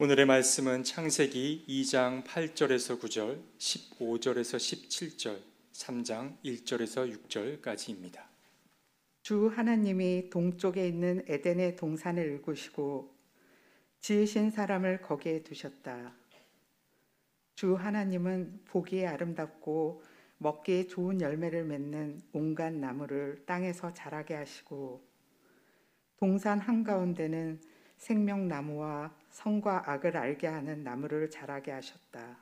오늘의 말씀은 창세기 2장 8절에서 9절, 15절에서 17절, 3장 1절에서 6절까지입니다. 주 하나님이 동쪽에 있는 에덴의 동산을 일구시고 지으신 사람을 거기에 두셨다. 주 하나님은 보기에 아름답고 먹기에 좋은 열매를 맺는 온갖 나무를 땅에서 자라게 하시고 동산 한가운데는 생명나무와 선과 악을 알게 하는 나무를 자라게 하셨다.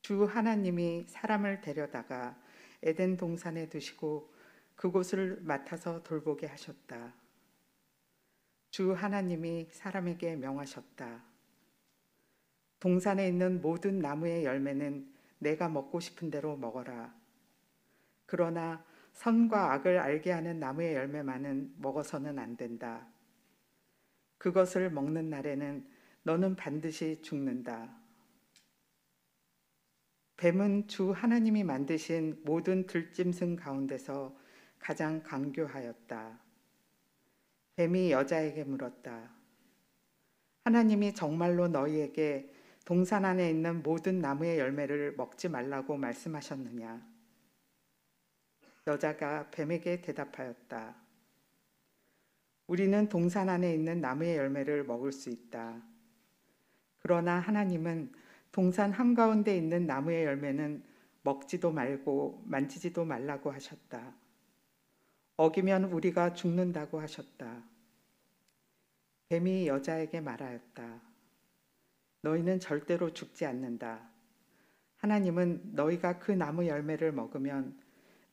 주 하나님이 사람을 데려다가 에덴 동산에 두시고 그곳을 맡아서 돌보게 하셨다. 주 하나님이 사람에게 명하셨다. 동산에 있는 모든 나무의 열매는 내가 먹고 싶은 대로 먹어라. 그러나 선과 악을 알게 하는 나무의 열매만은 먹어서는 안 된다. 그것을 먹는 날에는 너는 반드시 죽는다. 뱀은 주 하나님이 만드신 모든 들짐승 가운데서 가장 강교하였다. 뱀이 여자에게 물었다. 하나님이 정말로 너희에게 동산 안에 있는 모든 나무의 열매를 먹지 말라고 말씀하셨느냐? 여자가 뱀에게 대답하였다. 우리는 동산 안에 있는 나무의 열매를 먹을 수 있다. 그러나 하나님은 동산 한가운데 있는 나무의 열매는 먹지도 말고 만지지도 말라고 하셨다. 어기면 우리가 죽는다고 하셨다. 뱀이 여자에게 말하였다. 너희는 절대로 죽지 않는다. 하나님은 너희가 그 나무 열매를 먹으면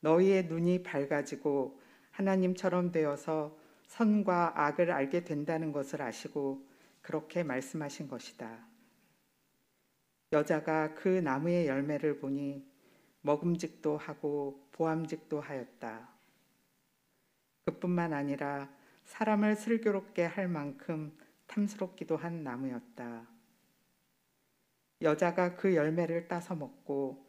너희의 눈이 밝아지고 하나님처럼 되어서 선과 악을 알게 된다는 것을 아시고 그렇게 말씀하신 것이다. 여자가 그 나무의 열매를 보니 먹음직도 하고 보암직도 하였다. 그뿐만 아니라 사람을 슬기롭게 할 만큼 탐스럽기도 한 나무였다. 여자가 그 열매를 따서 먹고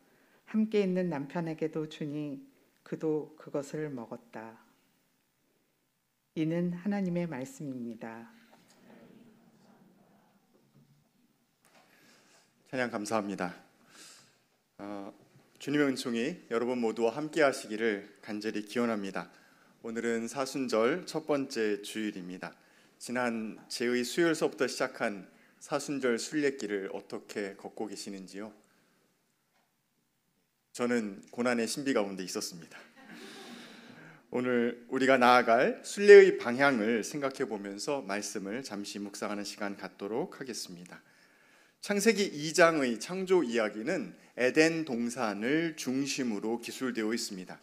함께 있는 남편에게도 주니 그도 그것을 먹었다. 이는 하나님의 말씀입니다. 찬양 감사합니다. 주님의 은총이 여러분 모두와 함께 하시기를 간절히 기원합니다. 오늘은 사순절 첫 번째 주일입니다. 지난 제의 수요일서부터 시작한 사순절 순례길을 어떻게 걷고 계시는지요? 저는 고난의 신비 가운데 있었습니다. 오늘 우리가 나아갈 순례의 방향을 생각해 보면서 말씀을 잠시 묵상하는 시간 갖도록 하겠습니다. 창세기 2장의 창조 이야기는 에덴 동산을 중심으로 기술되어 있습니다.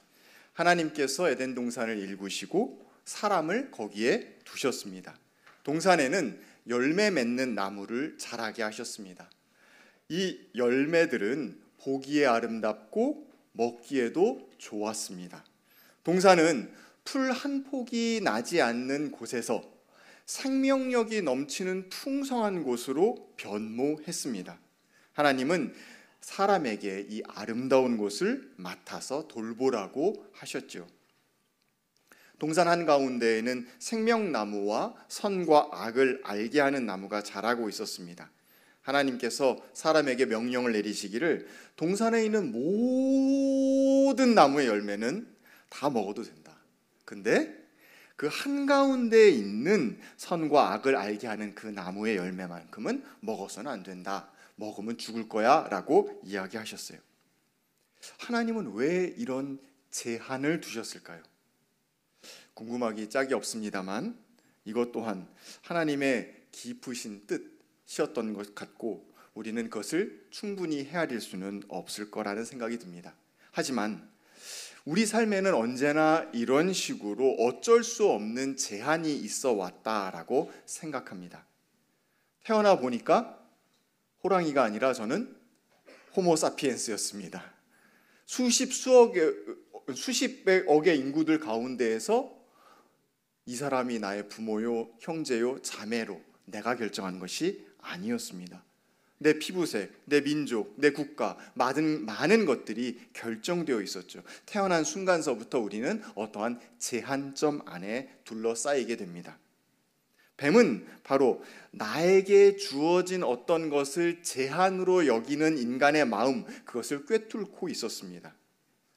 하나님께서 에덴 동산을 일구시고 사람을 거기에 두셨습니다. 동산에는 열매 맺는 나무를 자라게 하셨습니다. 이 열매들은 보기에 아름답고 먹기에도 좋았습니다. 동산은 풀 한 폭이 나지 않는 곳에서 생명력이 넘치는 풍성한 곳으로 변모했습니다. 하나님은 사람에게 이 아름다운 곳을 맡아서 돌보라고 하셨죠. 동산 한가운데에는 생명나무와 선과 악을 알게 하는 나무가 자라고 있었습니다. 하나님께서 사람에게 명령을 내리시기를 동산에 있는 모든 나무의 열매는 다 먹어도 된다. 근데 그 한가운데에 있는 선과 악을 알게 하는 그 나무의 열매만큼은 먹어서는 안 된다. 먹으면 죽을 거야 라고 이야기하셨어요. 하나님은 왜 이런 제한을 두셨을까요? 궁금하기 짝이 없습니다만 이것 또한 하나님의 깊으신 뜻이었던 것 같고 우리는 그것을 충분히 헤아릴 수는 없을 거라는 생각이 듭니다. 하지만 우리 삶에는 언제나 이런 식으로 어쩔 수 없는 제한이 있어 왔다라고 생각합니다. 태어나 보니까 호랑이가 아니라 저는 호모사피엔스였습니다. 수십백억의 인구들 가운데에서 이 사람이 나의 부모요, 형제요, 자매로 내가 결정한 것이 아니었습니다. 내 피부색, 내 민족, 내 국가, 많은 것들이 결정되어 있었죠. 태어난 순간서부터 우리는 어떠한 제한점 안에 둘러싸이게 됩니다. 뱀은 바로 나에게 주어진 어떤 것을 제한으로 여기는 인간의 마음, 그것을 꿰뚫고 있었습니다.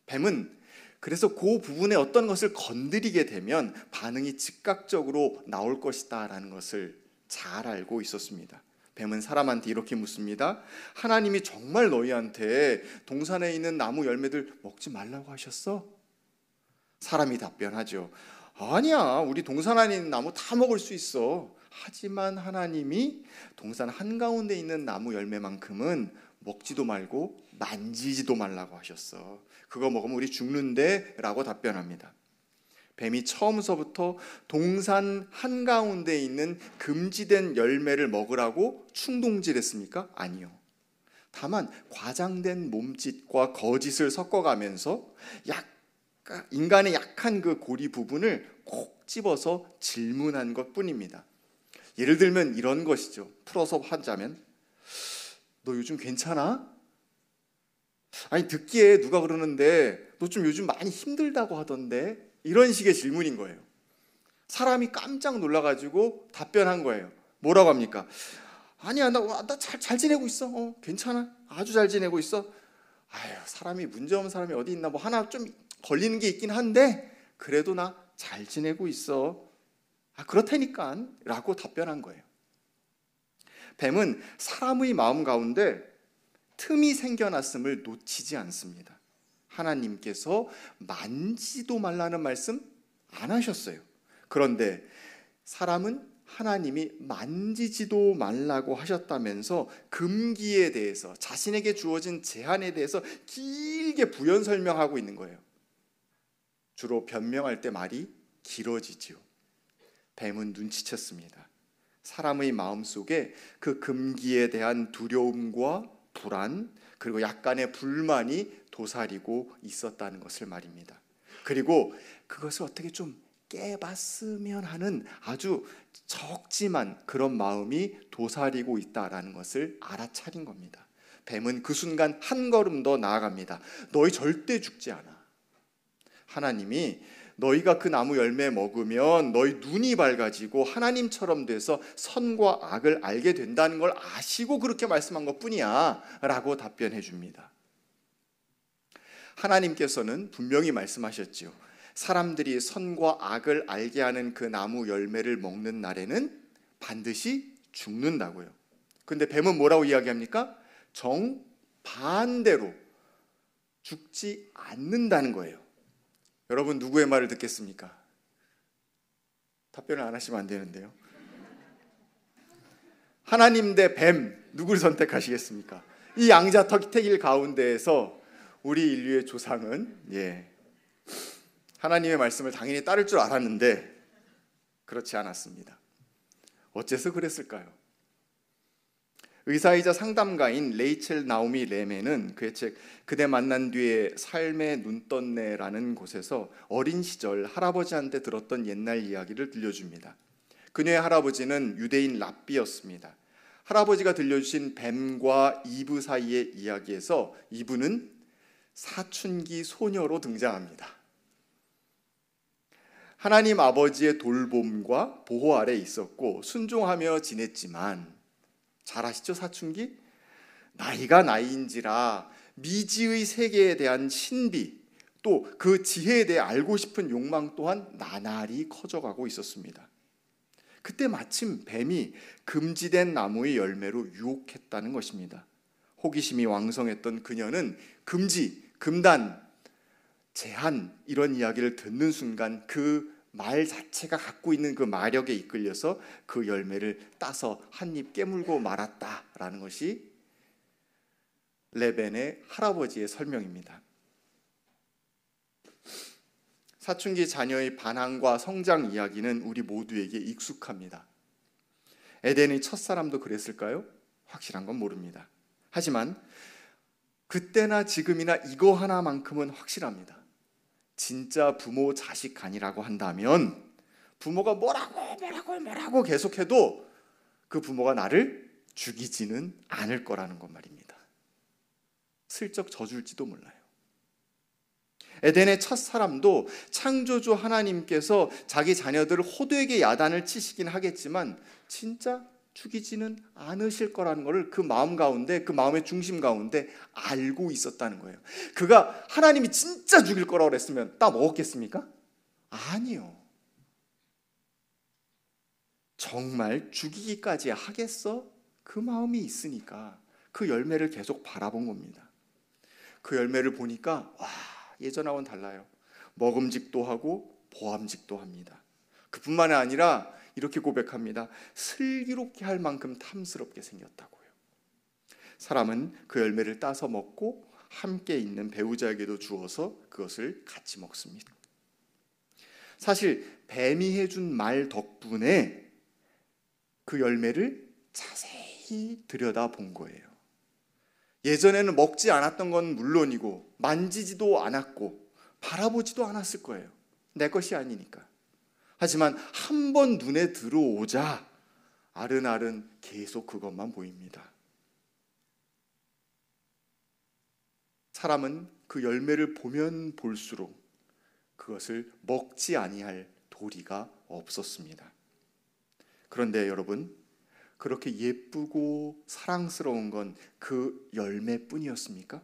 뱀은 그래서 그 부분에 어떤 것을 건드리게 되면 반응이 즉각적으로 나올 것이다 라는 것을 잘 알고 있었습니다. 뱀은 사람한테 이렇게 묻습니다. 하나님이 정말 너희한테 동산에 있는 나무 열매들 먹지 말라고 하셨어? 사람이 답변하죠. 아니야, 우리 동산 안에 있는 나무 다 먹을 수 있어. 하지만 하나님이 동산 한가운데 있는 나무 열매만큼은 먹지도 말고 만지지도 말라고 하셨어. 그거 먹으면 우리 죽는데 라고 답변합니다. 뱀이 처음서부터 동산 한가운데 있는 금지된 열매를 먹으라고 충동질했습니까? 아니요. 다만 과장된 몸짓과 거짓을 섞어가면서 인간의 약한 그 고리 부분을 콕 집어서 질문한 것뿐입니다. 예를 들면 이런 것이죠. 풀어서 하자면 너 요즘 괜찮아? 아니 듣기에 누가 그러는데 너 좀 요즘 많이 힘들다고 하던데? 이런 식의 질문인 거예요. 사람이 깜짝 놀라가지고 답변한 거예요. 뭐라고 합니까? 아니야, 나 잘 지내고 있어. 괜찮아. 아주 잘 지내고 있어. 아유, 사람이 문제 없는 사람이 어디 있나, 뭐 하나 좀 걸리는 게 있긴 한데 그래도 나 잘 지내고 있어. 아, 그렇다니까 라고 답변한 거예요. 뱀은 사람의 마음 가운데 틈이 생겨났음을 놓치지 않습니다. 하나님께서 만지도 말라는 말씀 안 하셨어요. 그런데 사람은 하나님이 만지지도 말라고 하셨다면서 금기에 대해서, 자신에게 주어진 제한에 대해서 길게 부연 설명하고 있는 거예요. 주로 변명할 때 말이 길어지지요. 뱀은 눈치챘습니다. 사람의 마음속에 그 금기에 대한 두려움과 불안, 그리고 약간의 불만이 도사리고 있었다는 것을 말입니다. 그리고 그것을 어떻게 좀 깨봤으면 하는 아주 적지만 그런 마음이 도사리고 있다라는 것을 알아차린 겁니다. 뱀은 그 순간 한 걸음 더 나아갑니다. 너희 절대 죽지 않아. 하나님이 너희가 그 나무 열매 먹으면 너희 눈이 밝아지고 하나님처럼 돼서 선과 악을 알게 된다는 걸 아시고 그렇게 말씀한 것뿐이야 라고 답변해 줍니다. 하나님께서는 분명히 말씀하셨지요. 사람들이 선과 악을 알게 하는 그 나무 열매를 먹는 날에는 반드시 죽는다고요. 근데 뱀은 뭐라고 이야기합니까? 정반대로 죽지 않는다는 거예요. 여러분, 누구의 말을 듣겠습니까? 답변을 안 하시면 안 되는데요. 하나님 대 뱀, 누구를 선택하시겠습니까? 이 양자택일 가운데에서 우리 인류의 조상은 하나님의 말씀을 당연히 따를 줄 알았는데 그렇지 않았습니다. 어째서 그랬을까요? 의사이자 상담가인 레이첼 나오미 레멘은 그의 책 그대 만난 뒤에 삶의 눈떴네라는 곳에서 어린 시절 할아버지한테 들었던 옛날 이야기를 들려줍니다. 그녀의 할아버지는 유대인 랍비였습니다. 할아버지가 들려주신 뱀과 이브 사이의 이야기에서 이브는 사춘기 소녀로 등장합니다. 하나님 아버지의 돌봄과 보호 아래 있었고 순종하며 지냈지만, 잘 아시죠? 사춘기? 나이가 나이인지라 미지의 세계에 대한 신비, 또 그 지혜에 대해 알고 싶은 욕망 또한 나날이 커져가고 있었습니다. 그때 마침 뱀이 금지된 나무의 열매로 유혹했다는 것입니다. 호기심이 왕성했던 그녀는 금지, 금단, 제한 이런 이야기를 듣는 순간 그 말 자체가 갖고 있는 그 마력에 이끌려서 그 열매를 따서 한 입 깨물고 말았다라는 것이 레벤의 할아버지의 설명입니다. 사춘기 자녀의 반항과 성장 이야기는 우리 모두에게 익숙합니다. 에덴의 첫사람도 그랬을까요? 확실한 건 모릅니다. 하지만 그때나 지금이나 이거 하나만큼은 확실합니다. 진짜 부모 자식 간이라고 한다면 부모가 뭐라고 계속해도 그 부모가 나를 죽이지는 않을 거라는 것 말입니다. 슬쩍 져줄지도 몰라요. 에덴의 첫 사람도 창조주 하나님께서 자기 자녀들을 호되게 야단을 치시긴 하겠지만 진짜 죽이지는 않으실 거라는 것을 그 마음 가운데, 그 마음의 중심 가운데 알고 있었다는 거예요. 그가 하나님이 진짜 죽일 거라고 그랬으면 따 먹었겠습니까? 아니요. 정말 죽이기까지 하겠어? 그 마음이 있으니까 그 열매를 계속 바라본 겁니다. 그 열매를 보니까 와, 예전하고는 달라요. 먹음직도 하고 보암직도 합니다. 그뿐만 아니라 이렇게 고백합니다. 슬기롭게 할 만큼 탐스럽게 생겼다고요. 사람은 그 열매를 따서 먹고 함께 있는 배우자에게도 주어서 그것을 같이 먹습니다. 사실 뱀이 해준 말 덕분에 그 열매를 자세히 들여다본 거예요. 예전에는 먹지 않았던 건 물론이고 만지지도 않았고 바라보지도 않았을 거예요. 내 것이 아니니까. 하지만 한 번 눈에 들어오자 아른아른 계속 그것만 보입니다. 사람은 그 열매를 보면 볼수록 그것을 먹지 아니할 도리가 없었습니다. 그런데 여러분, 그렇게 예쁘고 사랑스러운 건 그 열매뿐이었습니까?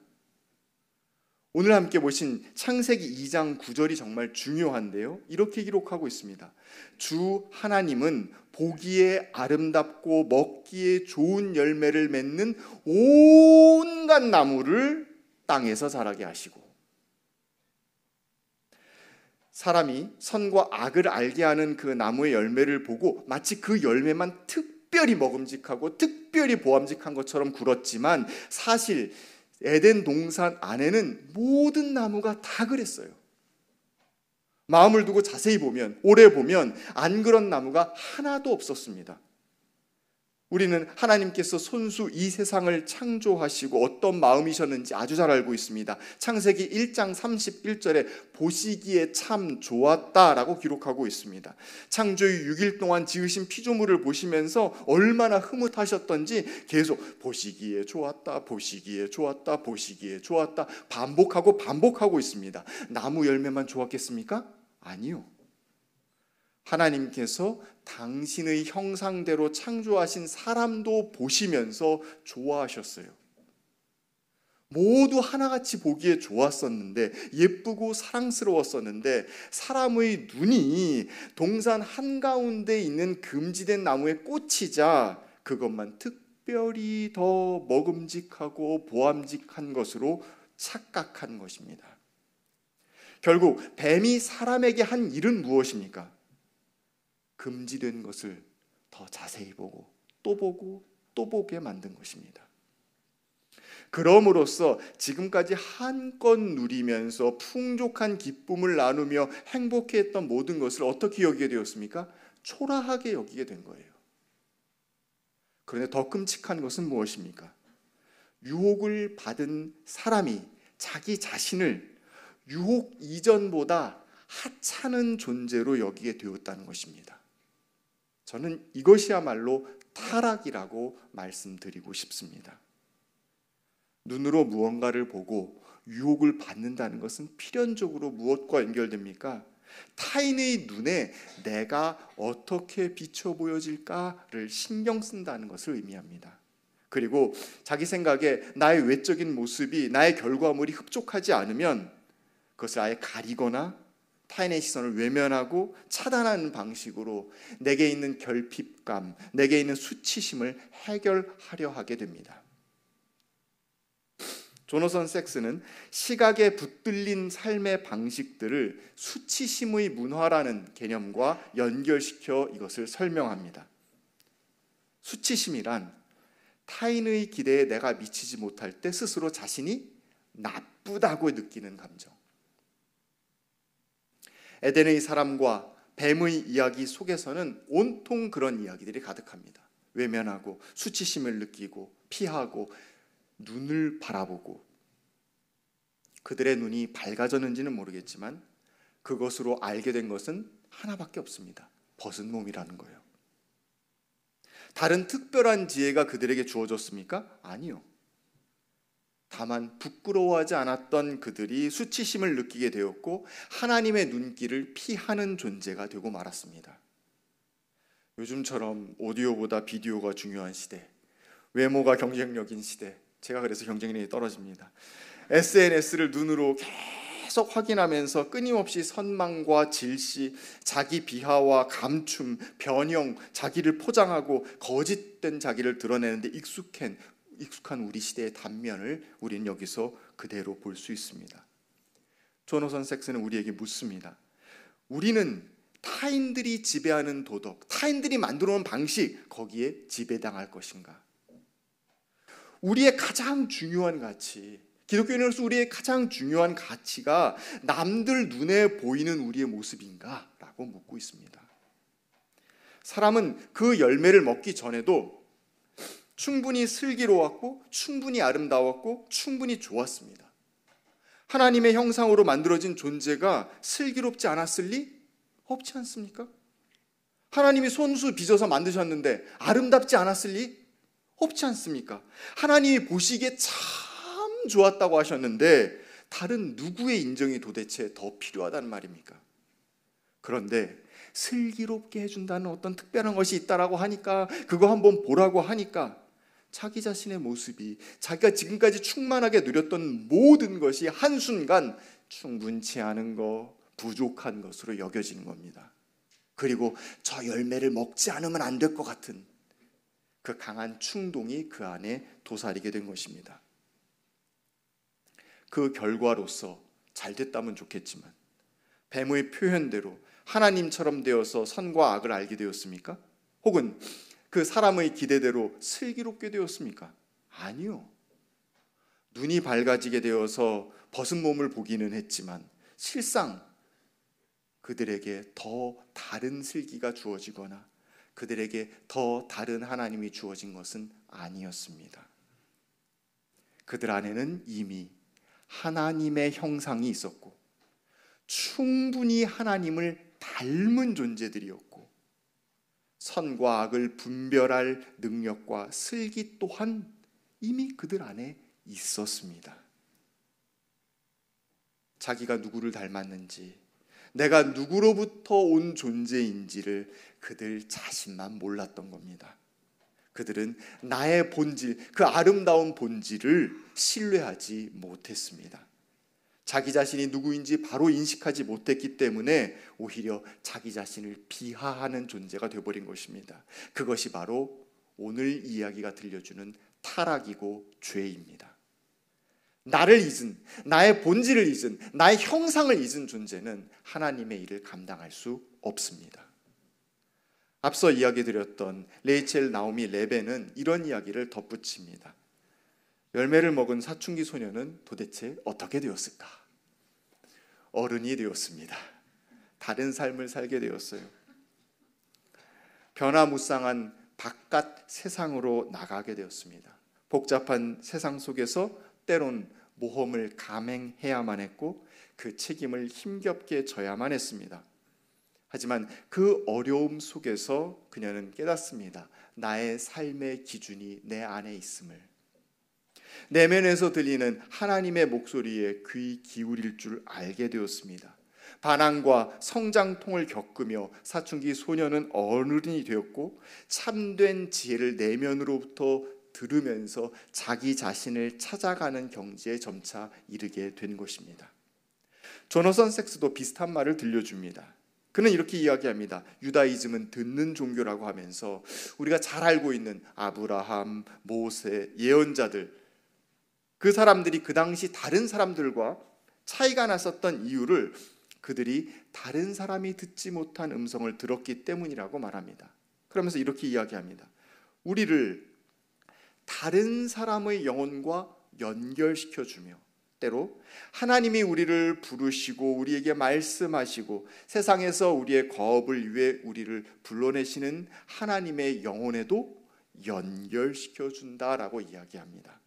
오늘 함께 보신 창세기 2장 9절이 정말 중요한데요. 이렇게 기록하고 있습니다. 주 하나님은 보기에 아름답고 먹기에 좋은 열매를 맺는 온갖 나무를 땅에서 자라게 하시고, 사람이 선과 악을 알게 하는 그 나무의 열매를 보고 마치 그 열매만 특별히 먹음직하고 특별히 보암직한 것처럼 굴었지만 사실 에덴 동산 안에는 모든 나무가 다 그랬어요. 마음을 두고 자세히 보면, 오래 보면 안 그런 나무가 하나도 없었습니다. 우리는 하나님께서 손수 이 세상을 창조하시고 어떤 마음이셨는지 아주 잘 알고 있습니다. 창세기 1장 31절에 보시기에 참 좋았다라고 기록하고 있습니다. 창조의 6일 동안 지으신 피조물을 보시면서 얼마나 흐뭇하셨던지 계속 보시기에 좋았다, 보시기에 좋았다, 보시기에 좋았다 반복하고 반복하고 있습니다. 나무 열매만 좋았겠습니까? 아니요. 하나님께서 당신의 형상대로 창조하신 사람도 보시면서 좋아하셨어요. 모두 하나같이 보기에 좋았었는데, 예쁘고 사랑스러웠었는데, 사람의 눈이 동산 한가운데 있는 금지된 나무에 꽂히자 그것만 특별히 더 먹음직하고 보암직한 것으로 착각한 것입니다. 결국 뱀이 사람에게 한 일은 무엇입니까? 금지된 것을 더 자세히 보고 또 보고 또 보게 만든 것입니다. 그럼으로써 지금까지 한껏 누리면서 풍족한 기쁨을 나누며 행복해했던 모든 것을 어떻게 여기게 되었습니까? 초라하게 여기게 된 거예요. 그런데 더 끔찍한 것은 무엇입니까? 유혹을 받은 사람이 자기 자신을 유혹 이전보다 하찮은 존재로 여기게 되었다는 것입니다. 저는 이것이야말로 타락이라고 말씀드리고 싶습니다. 눈으로 무언가를 보고 유혹을 받는다는 것은 필연적으로 무엇과 연결됩니까? 타인의 눈에 내가 어떻게 비춰 보여질까를 신경 쓴다는 것을 의미합니다. 그리고 자기 생각에 나의 외적인 모습이, 나의 결과물이 흡족하지 않으면 그것을 아예 가리거나 타인의 시선을 외면하고 차단하는 방식으로 내게 있는 결핍감, 내게 있는 수치심을 해결하려 하게 됩니다. 조너선 섹스는 시각에 붙들린 삶의 방식들을 수치심의 문화라는 개념과 연결시켜 이것을 설명합니다. 수치심이란 타인의 기대에 내가 미치지 못할 때 스스로 자신이 나쁘다고 느끼는 감정. 에덴의 사람과 뱀의 이야기 속에서는 온통 그런 이야기들이 가득합니다. 외면하고 수치심을 느끼고 피하고 눈을 바라보고, 그들의 눈이 밝아졌는지는 모르겠지만 그것으로 알게 된 것은 하나밖에 없습니다. 벗은 몸이라는 거예요. 다른 특별한 지혜가 그들에게 주어졌습니까? 아니요. 다만 부끄러워하지 않았던 그들이 수치심을 느끼게 되었고 하나님의 눈길을 피하는 존재가 되고 말았습니다. 요즘처럼 오디오보다 비디오가 중요한 시대, 외모가 경쟁력인 시대, 제가 그래서 경쟁력이 떨어집니다. SNS를 눈으로 계속 확인하면서 끊임없이 선망과 질시, 자기 비하와 감춤, 변형, 자기를 포장하고 거짓된 자기를 드러내는데 익숙한 우리 시대의 단면을 우리는 여기서 그대로 볼 수 있습니다. 조너선 섹스는 우리에게 묻습니다. 우리는 타인들이 지배하는 도덕, 타인들이 만들어 놓은 방식, 거기에 지배당할 것인가? 우리의 가장 중요한 가치, 기독교인으로서 우리의 가장 중요한 가치가 남들 눈에 보이는 우리의 모습인가? 라고 묻고 있습니다. 사람은 그 열매를 먹기 전에도 충분히 슬기로웠고 충분히 아름다웠고 충분히 좋았습니다. 하나님의 형상으로 만들어진 존재가 슬기롭지 않았을 리 없지 않습니까? 하나님이 손수 빚어서 만드셨는데 아름답지 않았을 리 없지 않습니까? 하나님이 보시기에 참 좋았다고 하셨는데 다른 누구의 인정이 도대체 더 필요하단 말입니까? 그런데 슬기롭게 해준다는 어떤 특별한 것이 있다라고 하니까, 그거 한번 보라고 하니까 자기 자신의 모습이, 자기가 지금까지 충만하게 누렸던 모든 것이 한순간 충분치 않은 것, 부족한 것으로 여겨지는 겁니다. 그리고 저 열매를 먹지 않으면 안 될 것 같은 그 강한 충동이 그 안에 도사리게 된 것입니다. 그 결과로서 잘 됐다면 좋겠지만 뱀의 표현대로 하나님처럼 되어서 선과 악을 알게 되었습니까? 혹은 그 사람의 기대대로 슬기롭게 되었습니까? 아니요. 눈이 밝아지게 되어서 벗은 몸을 보기는 했지만 실상 그들에게 더 다른 슬기가 주어지거나 그들에게 더 다른 하나님이 주어진 것은 아니었습니다. 그들 안에는 이미 하나님의 형상이 있었고 충분히 하나님을 닮은 존재들이었고 선과 악을 분별할 능력과 슬기 또한 이미 그들 안에 있었습니다. 자기가 누구를 닮았는지, 내가 누구로부터 온 존재인지를 그들 자신만 몰랐던 겁니다. 그들은 나의 본질, 그 아름다운 본질을 신뢰하지 못했습니다. 자기 자신이 누구인지 바로 인식하지 못했기 때문에 오히려 자기 자신을 비하하는 존재가 되어버린 것입니다. 그것이 바로 오늘 이야기가 들려주는 타락이고 죄입니다. 나를 잊은, 나의 본질을 잊은, 나의 형상을 잊은 존재는 하나님의 일을 감당할 수 없습니다. 앞서 이야기 드렸던 레이첼, 나오미, 레베는 이런 이야기를 덧붙입니다. 열매를 먹은 사춘기 소녀는 도대체 어떻게 되었을까? 어른이 되었습니다. 다른 삶을 살게 되었어요. 변화무쌍한 바깥 세상으로 나가게 되었습니다. 복잡한 세상 속에서 때론 모험을 감행해야만 했고 그 책임을 힘겹게 져야만 했습니다. 하지만 그 어려움 속에서 그녀는 깨닫습니다. 나의 삶의 기준이 내 안에 있음을. 내면에서 들리는 하나님의 목소리에 귀 기울일 줄 알게 되었습니다. 반항과 성장통을 겪으며 사춘기 소녀는 어른이 되었고 참된 지혜를 내면으로부터 들으면서 자기 자신을 찾아가는 경지에 점차 이르게 된 것입니다. 조너선 섹스도 비슷한 말을 들려줍니다. 그는 이렇게 이야기합니다. 유다이즘은 듣는 종교라고 하면서 우리가 잘 알고 있는 아브라함, 모세, 예언자들, 그 사람들이 그 당시 다른 사람들과 차이가 났었던 이유를 그들이 다른 사람이 듣지 못한 음성을 들었기 때문이라고 말합니다. 그러면서 이렇게 이야기합니다. 우리를 다른 사람의 영혼과 연결시켜주며 때로 하나님이 우리를 부르시고 우리에게 말씀하시고 세상에서 우리의 거업을 위해 우리를 불러내시는 하나님의 영혼에도 연결시켜준다라고 이야기합니다.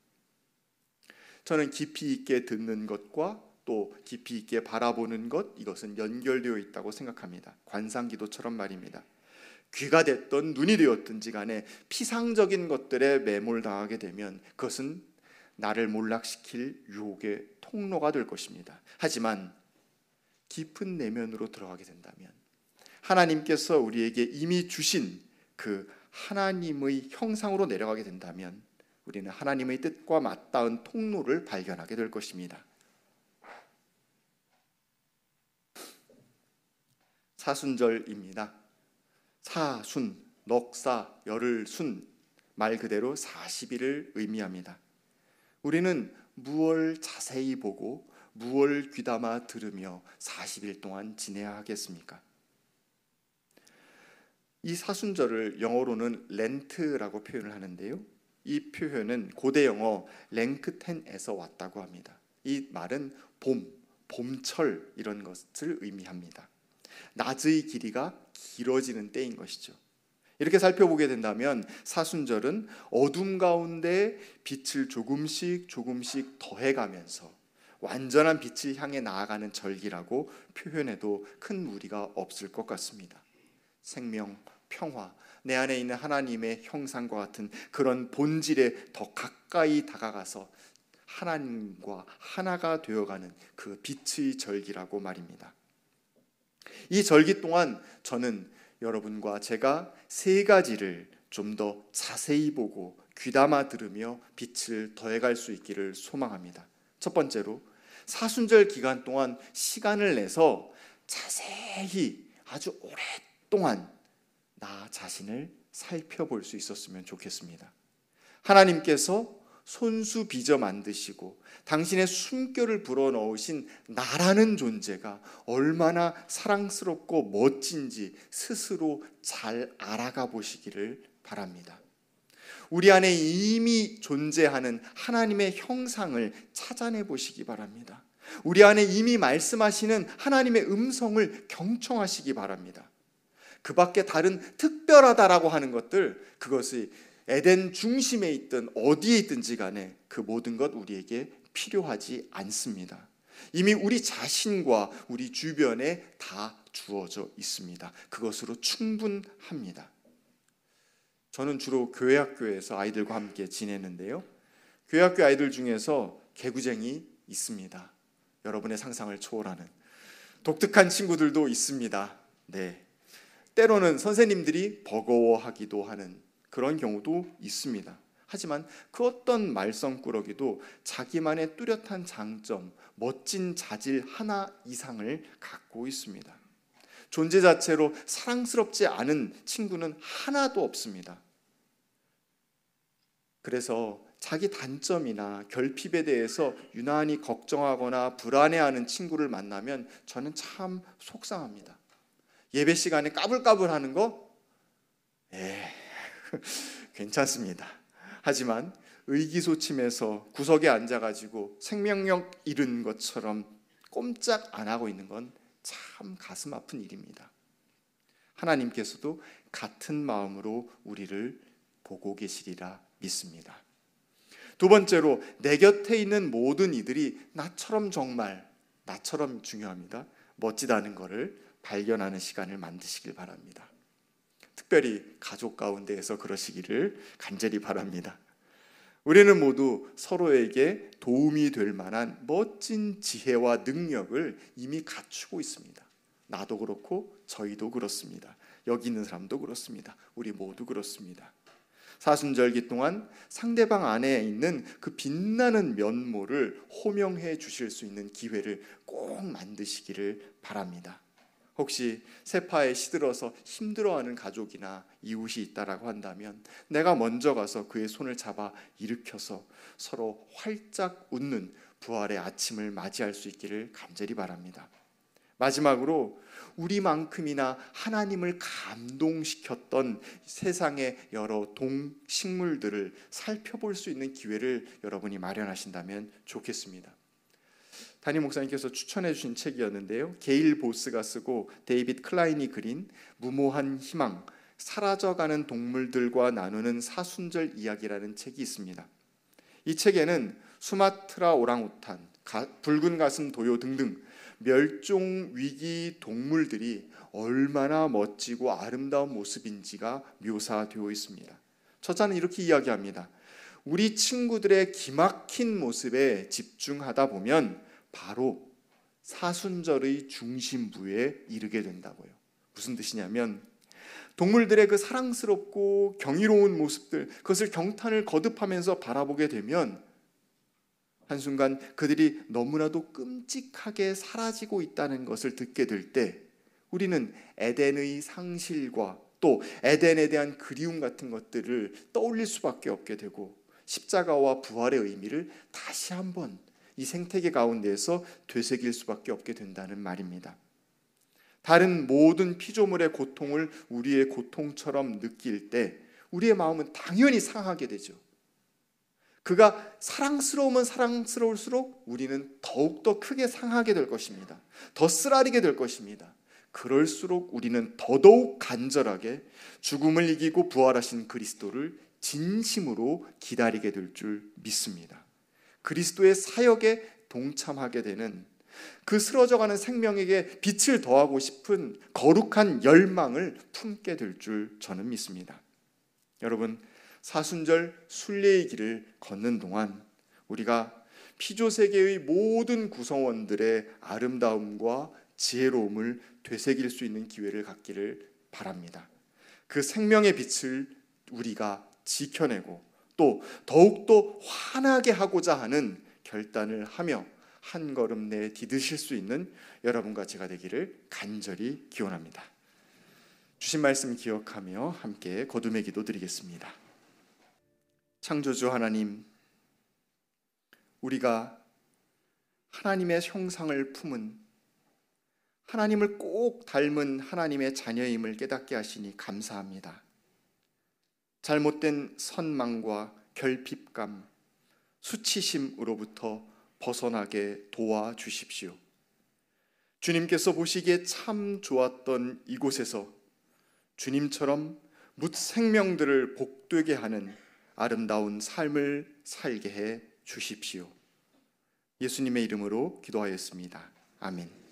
저는 깊이 있게 듣는 것과 또 깊이 있게 바라보는 것, 이것은 연결되어 있다고 생각합니다. 관상기도처럼 말입니다. 귀가 됐든 눈이 되었든지 간에 피상적인 것들에 매몰당하게 되면 그것은 나를 몰락시킬 유혹의 통로가 될 것입니다. 하지만 깊은 내면으로 들어가게 된다면 하나님께서 우리에게 이미 주신 그 하나님의 형상으로 내려가게 된다면 우리는 하나님의 뜻과 맞닿은 통로를 발견하게 될 것입니다. 사순절입니다. 사순, 넉사, 열흘순, 말 그대로 40일을 의미합니다. 우리는 무얼 자세히 보고 무얼 귀담아 들으며 40일 동안 지내야 하겠습니까? 이 사순절을 영어로는 렌트라고 표현을 하는데요, 이 표현은 고대 영어 랭크텐에서 왔다고 합니다. 이 말은 봄, 봄철 이런 것을 의미합니다. 낮의 길이가 길어지는 때인 것이죠. 이렇게 살펴보게 된다면 사순절은 어둠 가운데 빛을 조금씩 조금씩 더해가면서 완전한 빛을 향해 나아가는 절기라고 표현해도 큰 무리가 없을 것 같습니다. 생명, 평화, 내 안에 있는 하나님의 형상과 같은 그런 본질에 더 가까이 다가가서 하나님과 하나가 되어가는 그 빛의 절기라고 말입니다. 이 절기 동안 저는 여러분과 제가 세 가지를 좀 더 자세히 보고 귀담아 들으며 빛을 더해갈 수 있기를 소망합니다. 첫 번째로, 사순절 기간 동안 시간을 내서 자세히 아주 오랫동안 나 자신을 살펴볼 수 있었으면 좋겠습니다. 하나님께서 손수 빚어 만드시고 당신의 숨결을 불어넣으신 나라는 존재가 얼마나 사랑스럽고 멋진지 스스로 잘 알아가 보시기를 바랍니다. 우리 안에 이미 존재하는 하나님의 형상을 찾아내 보시기 바랍니다. 우리 안에 이미 말씀하시는 하나님의 음성을 경청하시기 바랍니다. 그 밖에 다른 특별하다라고 하는 것들, 그것이 에덴 중심에 있든 어디에 있든지 간에 그 모든 것 우리에게 필요하지 않습니다. 이미 우리 자신과 우리 주변에 다 주어져 있습니다. 그것으로 충분합니다. 저는 주로 교회학교에서 아이들과 함께 지내는데요, 교회학교 아이들 중에서 개구쟁이 있습니다. 여러분의 상상을 초월하는 독특한 친구들도 있습니다. 네, 때로는 선생님들이 버거워하기도 하는 그런 경우도 있습니다. 하지만 그 어떤 말썽꾸러기도 자기만의 뚜렷한 장점, 멋진 자질 하나 이상을 갖고 있습니다. 존재 자체로 사랑스럽지 않은 친구는 하나도 없습니다. 그래서 자기 단점이나 결핍에 대해서 유난히 걱정하거나 불안해하는 친구를 만나면 저는 참 속상합니다. 예배 시간에 까불까불하는 거? 괜찮습니다. 하지만 의기소침해서 구석에 앉아가지고 생명력 잃은 것처럼 꼼짝 안 하고 있는 건 참 가슴 아픈 일입니다. 하나님께서도 같은 마음으로 우리를 보고 계시리라 믿습니다. 두 번째로, 내 곁에 있는 모든 이들이 나처럼, 정말 나처럼 중요합니다. 멋지다는 것을 발견하는 시간을 만드시길 바랍니다. 특별히 가족 가운데에서 그러시기를 간절히 바랍니다. 우리는 모두 서로에게 도움이 될 만한 멋진 지혜와 능력을 이미 갖추고 있습니다. 나도 그렇고 저희도 그렇습니다. 여기 있는 사람도 그렇습니다. 우리 모두 그렇습니다. 사순절기 동안 상대방 안에 있는 그 빛나는 면모를 호명해 주실 수 있는 기회를 꼭 만드시기를 바랍니다. 혹시 세파에 시들어서 힘들어하는 가족이나 이웃이 있다라고 한다면 내가 먼저 가서 그의 손을 잡아 일으켜서 서로 활짝 웃는 부활의 아침을 맞이할 수 있기를 간절히 바랍니다. 마지막으로, 우리만큼이나 하나님을 감동시켰던 세상의 여러 동식물들을 살펴볼 수 있는 기회를 여러분이 마련하신다면 좋겠습니다. 담임 목사님께서 추천해 주신 책이었는데요, 게일 보스가 쓰고 데이빗 클라인이 그린 무모한 희망, 사라져가는 동물들과 나누는 사순절 이야기라는 책이 있습니다. 이 책에는 수마트라 오랑우탄, 붉은 가슴 도요 등등 멸종 위기 동물들이 얼마나 멋지고 아름다운 모습인지가 묘사되어 있습니다. 저자는 이렇게 이야기합니다. 우리 친구들의 기막힌 모습에 집중하다 보면 바로 사순절의 중심부에 이르게 된다고요. 무슨 뜻이냐면 동물들의 그 사랑스럽고 경이로운 모습들, 그것을 경탄을 거듭하면서 바라보게 되면 한순간 그들이 너무나도 끔찍하게 사라지고 있다는 것을 듣게 될 때 우리는 에덴의 상실과 또 에덴에 대한 그리움 같은 것들을 떠올릴 수밖에 없게 되고 십자가와 부활의 의미를 다시 한번 이 생태계 가운데에서 되새길 수밖에 없게 된다는 말입니다. 다른 모든 피조물의 고통을 우리의 고통처럼 느낄 때 우리의 마음은 당연히 상하게 되죠. 그가 사랑스러우면 사랑스러울수록 우리는 더욱더 크게 상하게 될 것입니다. 더 쓰라리게 될 것입니다. 그럴수록 우리는 더더욱 간절하게 죽음을 이기고 부활하신 그리스도를 진심으로 기다리게 될 줄 믿습니다. 그리스도의 사역에 동참하게 되는 그 쓰러져가는 생명에게 빛을 더하고 싶은 거룩한 열망을 품게 될 줄 저는 믿습니다. 여러분, 사순절 순례의 길을 걷는 동안 우리가 피조세계의 모든 구성원들의 아름다움과 지혜로움을 되새길 수 있는 기회를 갖기를 바랍니다. 그 생명의 빛을 우리가 지켜내고 또 더욱더 환하게 하고자 하는 결단을 하며 한 걸음 내에 디디실 수 있는 여러분과 제가 되기를 간절히 기원합니다. 주신 말씀 기억하며 함께 거둠의 기도 드리겠습니다. 창조주 하나님, 우리가 하나님의 형상을 품은, 하나님을 꼭 닮은 하나님의 자녀임을 깨닫게 하시니 감사합니다. 잘못된 선망과 결핍감, 수치심으로부터 벗어나게 도와주십시오. 주님께서 보시기에 참 좋았던 이곳에서 주님처럼 뭇 생명들을 복되게 하는 아름다운 삶을 살게 해 주십시오. 예수님의 이름으로 기도하였습니다. 아멘.